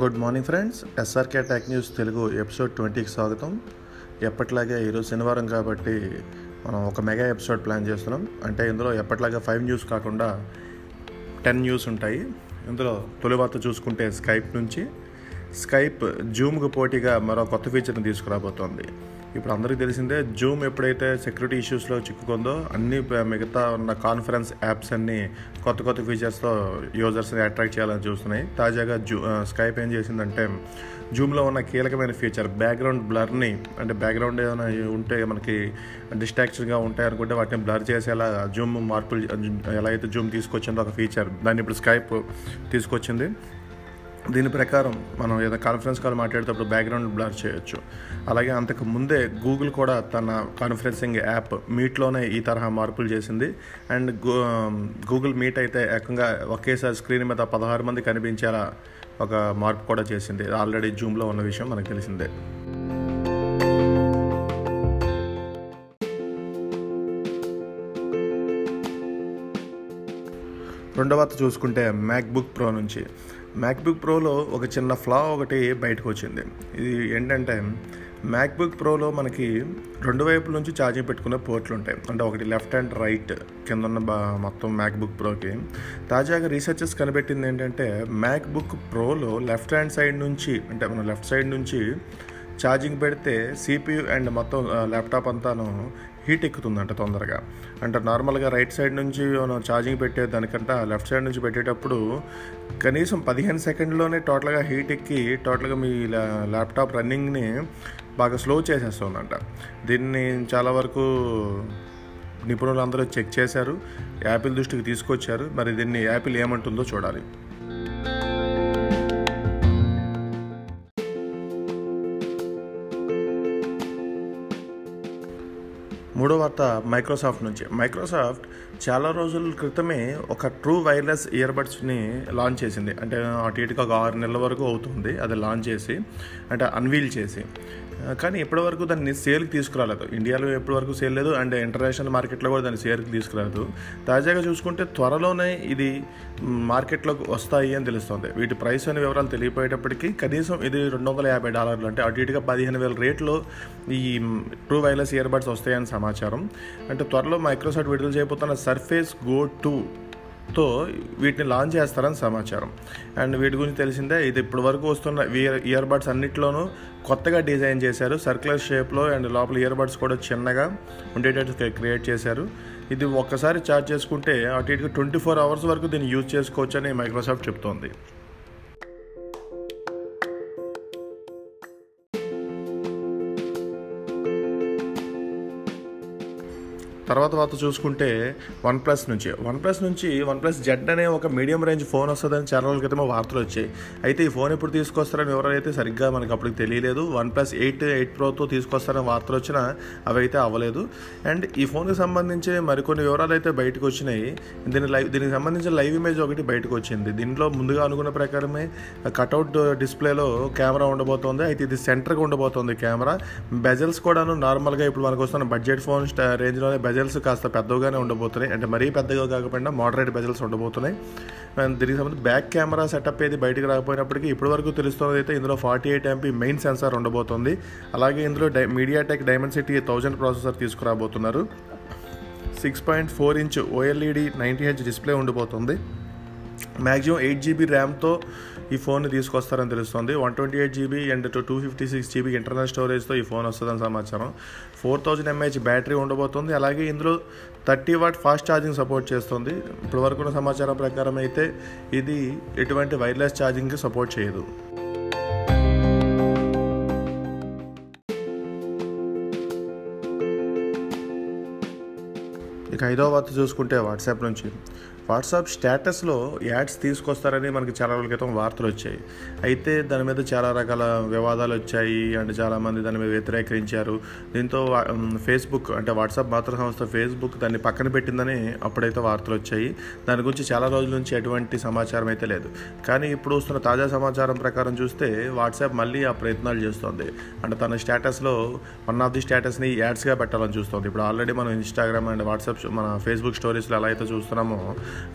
Good morning friends, SRK Tech News Telugu episode 20కి స్వాగతం. ఎప్పట్లాగే ఈరోజు శనివారం కాబట్టి మనం ఒక మెగా ఎపిసోడ్ ప్లాన్ చేస్తున్నాం. అంటే ఇందులో ఎప్పట్లాగే 5 న్యూస్ కాకుండా 10 న్యూస్ ఉంటాయి. ఇందులో తొలి వార్త చూసుకుంటే స్కైప్ నుంచి. స్కైప్ జూమ్కు పోటీగా మరో కొత్త ఫీచర్ని తీసుకురాబోతోంది. ఇప్పుడు అందరికీ తెలిసిందే, జూమ్ ఎప్పుడైతే సెక్యూరిటీ ఇష్యూస్లో చిక్కుకుందో అన్ని మిగతా ఉన్న కాన్ఫరెన్స్ యాప్స్ అన్నీ కొత్త కొత్త ఫీచర్స్తో యూజర్స్ని అట్రాక్ట్ చేయాలని చూస్తున్నాయి. తాజాగా స్కైప్ ఏం చేసిందంటే, జూమ్లో ఉన్న కీలకమైన ఫీచర్ బ్యాక్గ్రౌండ్ బ్లర్ని, అంటే బ్యాక్గ్రౌండ్ ఏమైనా ఉంటే మనకి డిస్ట్రాక్షన్గా ఉంటాయి అనుకుంటే వాటిని బ్లర్ చేసేలా జూమ్ మార్పులు, ఎలా అయితే జూమ్ తీసుకొచ్చిందో ఒక ఫీచర్, దాన్ని ఇప్పుడు స్కైప్ తీసుకొచ్చింది. దీని ప్రకారం మనం ఏదైనా కాన్ఫరెన్స్ కాల్ మాట్లాడేటప్పుడు బ్యాక్గ్రౌండ్ బ్లర్ చేయొచ్చు. అలాగే అంతకు ముందే గూగుల్ కూడా తన కాన్ఫరెన్సింగ్ యాప్ మీట్లోనే ఈ తరహా మార్పులు చేసింది. అండ్ గూగుల్ మీట్ అయితే ఏకంగా ఒకేసారి స్క్రీన్ మీద 16 మంది కనిపించేలా ఒక మార్పు కూడా చేసింది. ఆల్రెడీ జూమ్లో ఉన్న విషయం మనకు తెలిసిందే. రెండవది చూసుకుంటే మ్యాక్బుక్ ప్రో నుంచి. మ్యాక్బుక్ ప్రోలో ఒక చిన్న ఫ్లా ఒకటి బయటకు వచ్చింది. ఇది ఏంటంటే, మ్యాక్బుక్ ప్రోలో మనకి 2 వైపుల నుంచి ఛార్జింగ్ పెట్టుకునే పోర్ట్లు ఉంటాయి. అంటే ఒకటి లెఫ్ట్ అండ్ రైట్ కింద ఉన్న మొత్తం మ్యాక్బుక్ ప్రోకి. తాజాగా రీసెర్చర్స్ కనిపెట్టింది ఏంటంటే, మ్యాక్బుక్ ప్రోలో లెఫ్ట్ హ్యాండ్ సైడ్ నుంచి, అంటే మనం లెఫ్ట్ సైడ్ నుంచి ఛార్జింగ్ పెడితే సిపియు అండ్ మొత్తం ల్యాప్టాప్ అంతాను హీట్ ఎక్కుతుందంట తొందరగా. అంటే నార్మల్గా రైట్ సైడ్ నుంచి మనం ఛార్జింగ్ పెట్టేదానికంటే లెఫ్ట్ సైడ్ నుంచి పెట్టేటప్పుడు కనీసం 15 సెకండ్లోనే టోటల్గా హీట్ ఎక్కి టోటల్గా మీ ల్యాప్టాప్ రన్నింగ్ని బాగా స్లో చేసేస్తుందంట. దీన్ని చాలా వరకు నిపుణులు అందరూ చెక్ చేశారు, యాపిల్ దృష్టికి తీసుకొచ్చారు. మరి దీన్ని యాపిల్ ఏమంటుందో చూడాలి. మూడో వార్త మైక్రోసాఫ్ట్ నుంచి. మైక్రోసాఫ్ట్ చాలా రోజుల క్రితమే ఒక ట్రూ వైర్లెస్ ఇయర్బడ్స్ని లాంచ్ చేసింది. అంటే అటు ఇటుగా ఒక 6 నెలల వరకు అవుతుంది అది లాంచ్ చేసి, అంటే అన్వీల్ చేసి. కానీ ఇప్పటివరకు దాన్ని సేల్కి తీసుకురాలేదు. ఇండియాలో ఇప్పటివరకు సేల్ లేదు, అండ్ ఇంటర్నేషనల్ మార్కెట్లో కూడా దాన్ని సేల్కి తీసుకురాలేదు. తాజాగా చూసుకుంటే త్వరలోనే ఇది మార్కెట్లోకి వస్తాయి అని తెలుస్తుంది. వీటి ప్రైస్ అనే వివరాలు తెలియపోయేటప్పటికీ కనీసం ఇది $250, అంటే అటు ఇటుగా 15,000 రేట్లో ఈ ట్రూ వైర్లెస్ ఇయర్బడ్స్ వస్తాయని సమాచారం. అంటే త్వరలో మైక్రోసాఫ్ట్ విడుదల చేయబోతున్న Surface Go 2తో వీటిని లాంచ్ చేస్తారని సమాచారం. అండ్ వీటి గురించి తెలిసిందే, ఇది ఇప్పటి వరకు వస్తున్న ఇయర్బడ్స్ అన్నింటిలోనూ కొత్తగా డిజైన్ చేశారు. సర్క్యులర్ షేప్లో అండ్ లోపల ఇయర్బడ్స్ కూడా చిన్నగా ఉండేటట్టు క్రియేట్ చేశారు. ఇది ఒక్కసారి ఛార్జ్ చేసుకుంటే అటు ఇటుగా 24 అవర్స్ వరకు దీన్ని యూజ్ చేసుకోవచ్చు అని మైక్రోసాఫ్ట్ చెప్తోంది. తర్వాత వార్త చూసుకుంటే వన్ప్లస్ నుంచి OnePlus Z అనే ఒక మీడియం రేంజ్ ఫోన్ వస్తుందని చాలా రోజుల క్రితం వార్తలు వచ్చాయి. అయితే ఈ ఫోన్ ఎప్పుడు తీసుకొస్తారని వివరాలు అయితే సరిగ్గా మనకు అప్పుడు తెలియలేదు. OnePlus 8 Proతో తీసుకొస్తారని వార్తలు వచ్చినా అవి అయితే అవ్వలేదు. అండ్ ఈ ఫోన్కి సంబంధించి మరికొన్ని వివరాలు అయితే బయటకు వచ్చినాయి. దీనికి సంబంధించిన లైవ్ ఇమేజ్ ఒకటి బయటకు వచ్చింది. దీంట్లో ముందుగా అనుకున్న ప్రకారమే కట్అవుట్ డిస్ప్లేలో కెమెరా ఉండబోతోంది. అయితే ఇది సెంటర్గా ఉండబోతోంది కెమెరా. బెజల్స్ కూడాను నార్మల్గా ఇప్పుడు మనకు వస్తున్న బడ్జెట్ ఫోన్ రేంజ్లోనే బెజల్స్ కాస్త పెద్దగానే ఉండబోతున్నాయి. అంటే మరీ పెద్దగా కాకుండా మోడరేట్ బెజల్స్ ఉండబోతున్నాయి. దీనికి సంబంధించి బ్యాక్ కెమెరా సెటప్ ఏది బయటకు రాకపోయినప్పటికీ ఇప్పటివరకు తెలుస్తున్నది అయితే ఇందులో 48 MP మెయిన్ సెన్సార్ ఉండబోతుంది. అలాగే ఇందులో మీడియాటెక్ డైమెన్సిటీ 1000 ప్రాసెసర్ తీసుకురాబోతున్నారు. 6.4 ఇంచ్ OLED 90Hz డిస్ప్లే ఉండబోతుంది. మ్యాక్సిమం 8 GB ర్యామ్తో ఈ ఫోన్ని తీసుకొస్తారని తెలుస్తుంది. 128 GB అండ్ 256 GB ఇంటర్నల్ స్టోరేజ్తో ఈ ఫోన్ వస్తుందని సమాచారం. 4000 mAh బ్యాటరీ ఉండబోతుంది. అలాగే ఇందులో 30W ఫాస్ట్ ఛార్జింగ్ సపోర్ట్ చేస్తుంది. ఇప్పటివరకు ఉన్న సమాచారం ప్రకారం అయితే ఇది ఎటువంటి వైర్లెస్ ఛార్జింగ్కి సపోర్ట్ చేయదు. ఇక 5వ వార్త చూసుకుంటే వాట్సాప్ నుంచి. వాట్సాప్ స్టేటస్లో యాడ్స్ తీసుకొస్తారని మనకి చాలా రోజుల క్రితం వార్తలు వచ్చాయి. అయితే దాని మీద చాలా రకాల వివాదాలు వచ్చాయి. అంటే చాలామంది దాని మీద వ్యతిరేకించారు. దీంతో ఫేస్బుక్, అంటే వాట్సాప్ మాతృ సంస్థ ఫేస్బుక్ దాన్ని పక్కన పెట్టిందని అప్పుడైతే వార్తలు వచ్చాయి. దాని గురించి చాలా రోజుల నుంచి ఎటువంటి సమాచారం అయితే లేదు. కానీ ఇప్పుడు వస్తున్న తాజా సమాచారం ప్రకారం చూస్తే వాట్సాప్ మళ్ళీ ఆ ప్రయత్నాలు చేస్తుంది. అంటే తన స్టేటస్లో వన్ ఆఫ్ ది స్టేటస్ని యాడ్స్గా పెట్టాలని చూస్తుంది. ఇప్పుడు ఆల్రెడీ మనం ఇన్స్టాగ్రామ్ అండ్ వాట్సాప్, మన ఫేస్బుక్ స్టోరీస్లో ఎలా అయితే చూస్తున్నామో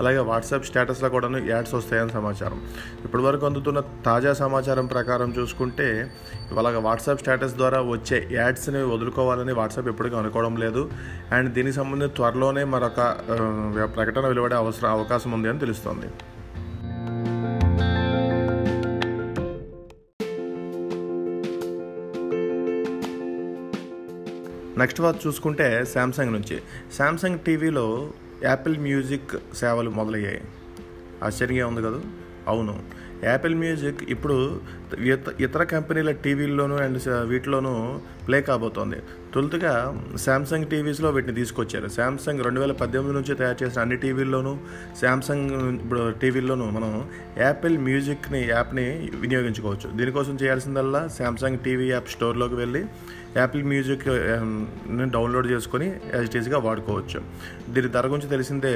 అలాగే వాట్సాప్ స్టేటస్లో కూడా యాడ్స్ వస్తాయని సమాచారం. ఇప్పటి వరకు అందుతున్న తాజా సమాచారం ప్రకారం చూసుకుంటే అలాగే వాట్సాప్ స్టేటస్ ద్వారా వచ్చే యాడ్స్ని వదులుకోవాలని వాట్సాప్ ఎప్పటికీ అనుకోవడం లేదు. అండ్ దీనికి సంబంధించి త్వరలోనే మరొక ప్రకటన వెలువడే అవకాశం ఉంది అని తెలుస్తోంది. నెక్స్ట్ వారు చూసుకుంటే శాంసంగ్ నుంచి శాంసంగ్ టీవీలో యాపిల్ మ్యూజిక్ సేవలు మొదలయ్యాయి. ఆశ్చర్యంగా ఉంది కదా? అవును, యాపిల్ మ్యూజిక్ ఇప్పుడు ఇతర కంపెనీల టీవీల్లోనూ అండ్ వీటిలోనూ ప్లే కాబోతోంది. తొలుతగా శాంసంగ్ టీవీస్లో వీటిని తీసుకొచ్చారు. శాంసంగ్ 2018 నుంచి తయారు చేసిన అన్ని టీవీల్లోనూ శాంసంగ్ ఇప్పుడు టీవీల్లోనూ మనం యాపిల్ మ్యూజిక్ని యాప్ని వినియోగించుకోవచ్చు. దీనికోసం చేయాల్సిందల్లా శాంసంగ్ టీవీ యాప్ స్టోర్లోకి వెళ్ళి యాపిల్ మ్యూజిక్ డౌన్లోడ్ చేసుకొని యాజిటీస్గా వాడుకోవచ్చు. దీని ధర గురించి తెలిసిందే,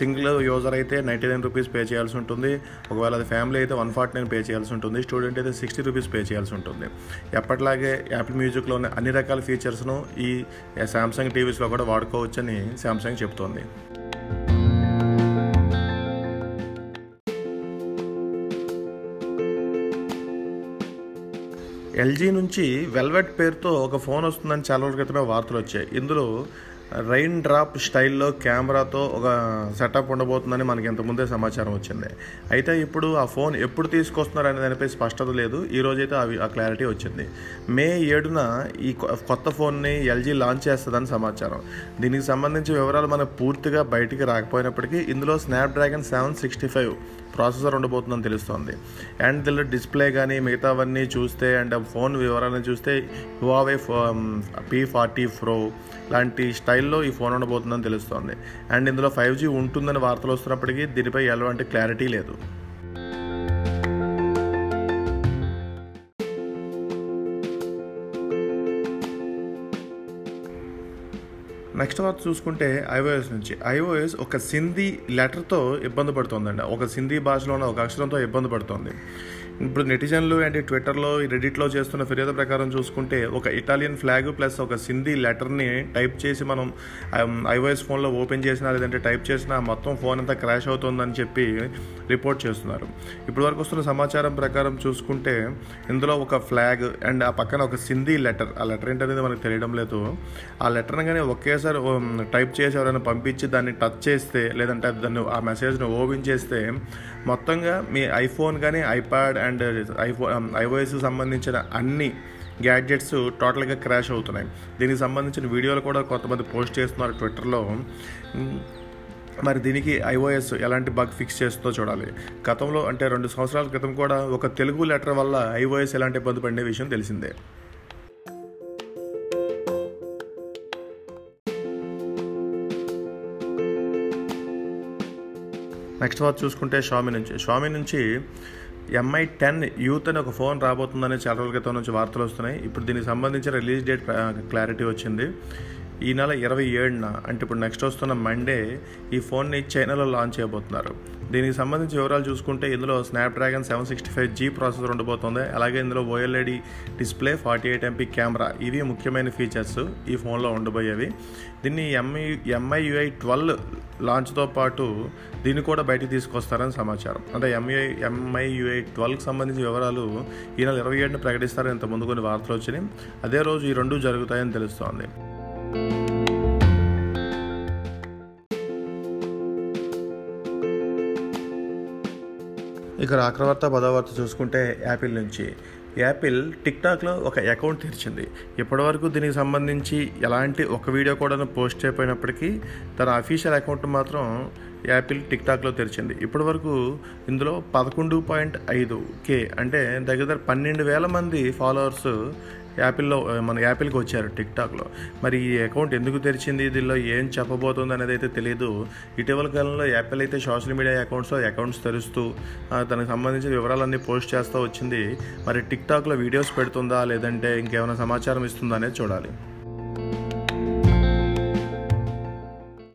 సింగిల్ యూజర్ అయితే 99 రూపీస్ పే చేయాల్సి ఉంటుంది. ఒకవేళ అది ఫ్యామిలీ అయితే 149 పే చేయాల్సి ఉంటుంది. స్టూడెంట్ అయితే 60 రూపీస్ పే చేయాల్సి ఉంటుంది. ఎప్పటిలాగే యాపిల్ మ్యూజిక్లో ఉన్న అన్ని రకాల ఫీచర్స్ను ఈ శాంసంగ్ టీవీస్లో కూడా వాడుకోవచ్చని శాంసంగ్ చెబుతోంది. ఎల్జీ నుంచి వెల్వెట్ పేరుతో ఒక ఫోన్ వస్తుందని చాలా రోజుల క్రితమే వార్తలు వచ్చాయి. ఇందులో రెయిన్ డ్రాప్ స్టైల్లో కెమెరాతో ఒక సెటప్ ఉండబోతుందని మనకి ఇంతకుముందే సమాచారం వచ్చింది. అయితే ఇప్పుడు ఆ ఫోన్ ఎప్పుడు తీసుకొస్తున్నారు అనే దానిపై స్పష్టత లేదు. ఈరోజైతే ఆ క్లారిటీ వచ్చింది. మే 7న ఈ కొత్త ఫోన్ని ఎల్జీ లాంచ్ చేస్తుందని సమాచారం. దీనికి సంబంధించి వివరాలు మనకు పూర్తిగా బయటికి రాకపోయినప్పటికీ ఇందులో స్నాప్డ్రాగన్ 765 ప్రాసెసర్ ఉండబోతుందని తెలుస్తోంది. అండ్ దీనిలో డిస్ప్లే కానీ మిగతావన్నీ చూస్తే అండ్ ఫోన్ వివరాలను చూస్తే హువావే P40 Pro లాంటి స్టైల్లో ఈ ఫోన్ ఉండబోతుందని తెలుస్తోంది. అండ్ ఇందులో 5G ఉంటుందని వార్తలు వస్తున్నప్పటికీ దీనిపై ఎలాంటి క్లారిటీ లేదు. నెక్స్ట్ వార్త చూసుకుంటే iOS నుంచి. iOS ఒక సింధీ లెటర్తో ఇబ్బంది పడుతుందండి. ఒక సింధీ భాషలో ఉన్న ఒక అక్షరంతో ఇబ్బంది పడుతుంది. ఇప్పుడు నెటిజన్లు అంటే ట్విట్టర్లో రెడిట్లో చేస్తున్న ఫిర్యాదు ప్రకారం చూసుకుంటే ఒక ఇటాలియన్ ఫ్లాగ్ ప్లస్ ఒక సింధీ లెటర్ని టైప్ చేసి మనం iOS ఫోన్లో ఓపెన్ చేసినా లేదంటే టైప్ చేసినా మొత్తం ఫోన్ అంతా క్రాష్ అవుతుందని చెప్పి రిపోర్ట్ చేస్తున్నారు. ఇప్పటివరకు వస్తున్న సమాచారం ప్రకారం చూసుకుంటే ఇందులో ఒక ఫ్లాగ్ అండ్ ఆ పక్కన ఒక సింధీ లెటర్, ఆ లెటర్ ఏంటనేది మనకు తెలియడం లేదు. ఆ లెటర్ని కానీ ఒకేసారి టైప్ చేసి ఎవరైనా పంపించి దాన్ని టచ్ చేస్తే లేదంటే దాన్ని ఆ మెసేజ్ను ఓపెన్ చేస్తే మొత్తంగా మీ iPhone కానీ iPad అండ్ iOSకి సంబంధించిన అన్ని గ్యాడ్జెట్స్ టోటల్గా క్రాష్ అవుతున్నాయి. దీనికి సంబంధించిన వీడియోలు కూడా కొంతమంది పోస్ట్ చేస్తున్నారు ట్విట్టర్లో. మరి దీనికి iOS ఎలాంటి బగ్ ఫిక్స్ చేస్తుందో చూడాలి. గతంలో అంటే 2 సంవత్సరాల క్రితం కూడా ఒక తెలుగు లెటర్ వల్ల iOS ఎలాంటి ఇబ్బంది పడిన విషయం తెలిసిందే. నెక్స్ట్ వారు చూసుకుంటే షామీ నుంచి MI 10 Youth అని ఒక ఫోన్ రాబోతుందని చాలా రోజుల క్రితం నుంచి వార్తలు వస్తున్నాయి. ఇప్పుడు దీనికి సంబంధించిన రిలీజ్ డేట్ క్లారిటీ వచ్చింది. ఈ నెల 27న అంటే ఇప్పుడు నెక్స్ట్ వస్తున్న మండే ఈ ఫోన్ని చైనాలో లాంచ్ చేయబోతున్నారు. దీనికి సంబంధించి వివరాలు చూసుకుంటే ఇందులో స్నాప్డ్రాగన్ 765G ప్రాసెసర్ ఉండబోతుంది. అలాగే ఇందులో OLED డిస్ప్లే, 48MP కెమెరా, ఇవి ముఖ్యమైన ఫీచర్స్ ఈ ఫోన్లో ఉండబోయేవి. దీన్ని MIUI 12 లాంచ్తో పాటు దీన్ని కూడా బయటికి తీసుకొస్తారని సమాచారం. అంటే MIUI 12కి సంబంధించిన వివరాలు ఈ నెల 27న ప్రకటిస్తారని ఇంత ముందు కొన్ని వార్తలు వచ్చినాయి. అదే రోజు ఈ రెండు జరుగుతాయని తెలుస్తోంది. ఇక ఆఖరివార్త 10వ వార్త చూసుకుంటే యాపిల్ నుంచి. యాపిల్ టిక్టాక్లో ఒక అకౌంట్ తెరిచింది. ఇప్పటివరకు దీనికి సంబంధించి ఎలాంటి ఒక వీడియో కూడా పోస్ట్ చేయకపోయినప్పటికీ తన అఫీషియల్ అకౌంట్ మాత్రం యాపిల్ టిక్టాక్లో తెరిచింది. ఇప్పటివరకు ఇందులో 11.5K అంటే దగ్గర 12,000 మంది ఫాలోవర్స్ యాపిల్కి వచ్చారు టిక్టాక్లో. మరి ఈ అకౌంట్ ఎందుకు తెరిచింది, దీనిలో ఏం చెప్పబోతుంది అనేది అయితే తెలియదు. ఇటీవల కాలంలో యాపిల్ అయితే సోషల్ మీడియా అకౌంట్స్ తెరుస్తూ దానికి సంబంధించిన వివరాలన్నీ పోస్ట్ చేస్తూ వచ్చింది. మరి టిక్టాక్లో వీడియోస్ పెడుతుందా లేదంటే ఇంకేమైనా సమాచారం ఇస్తుందా అనేది చూడాలి.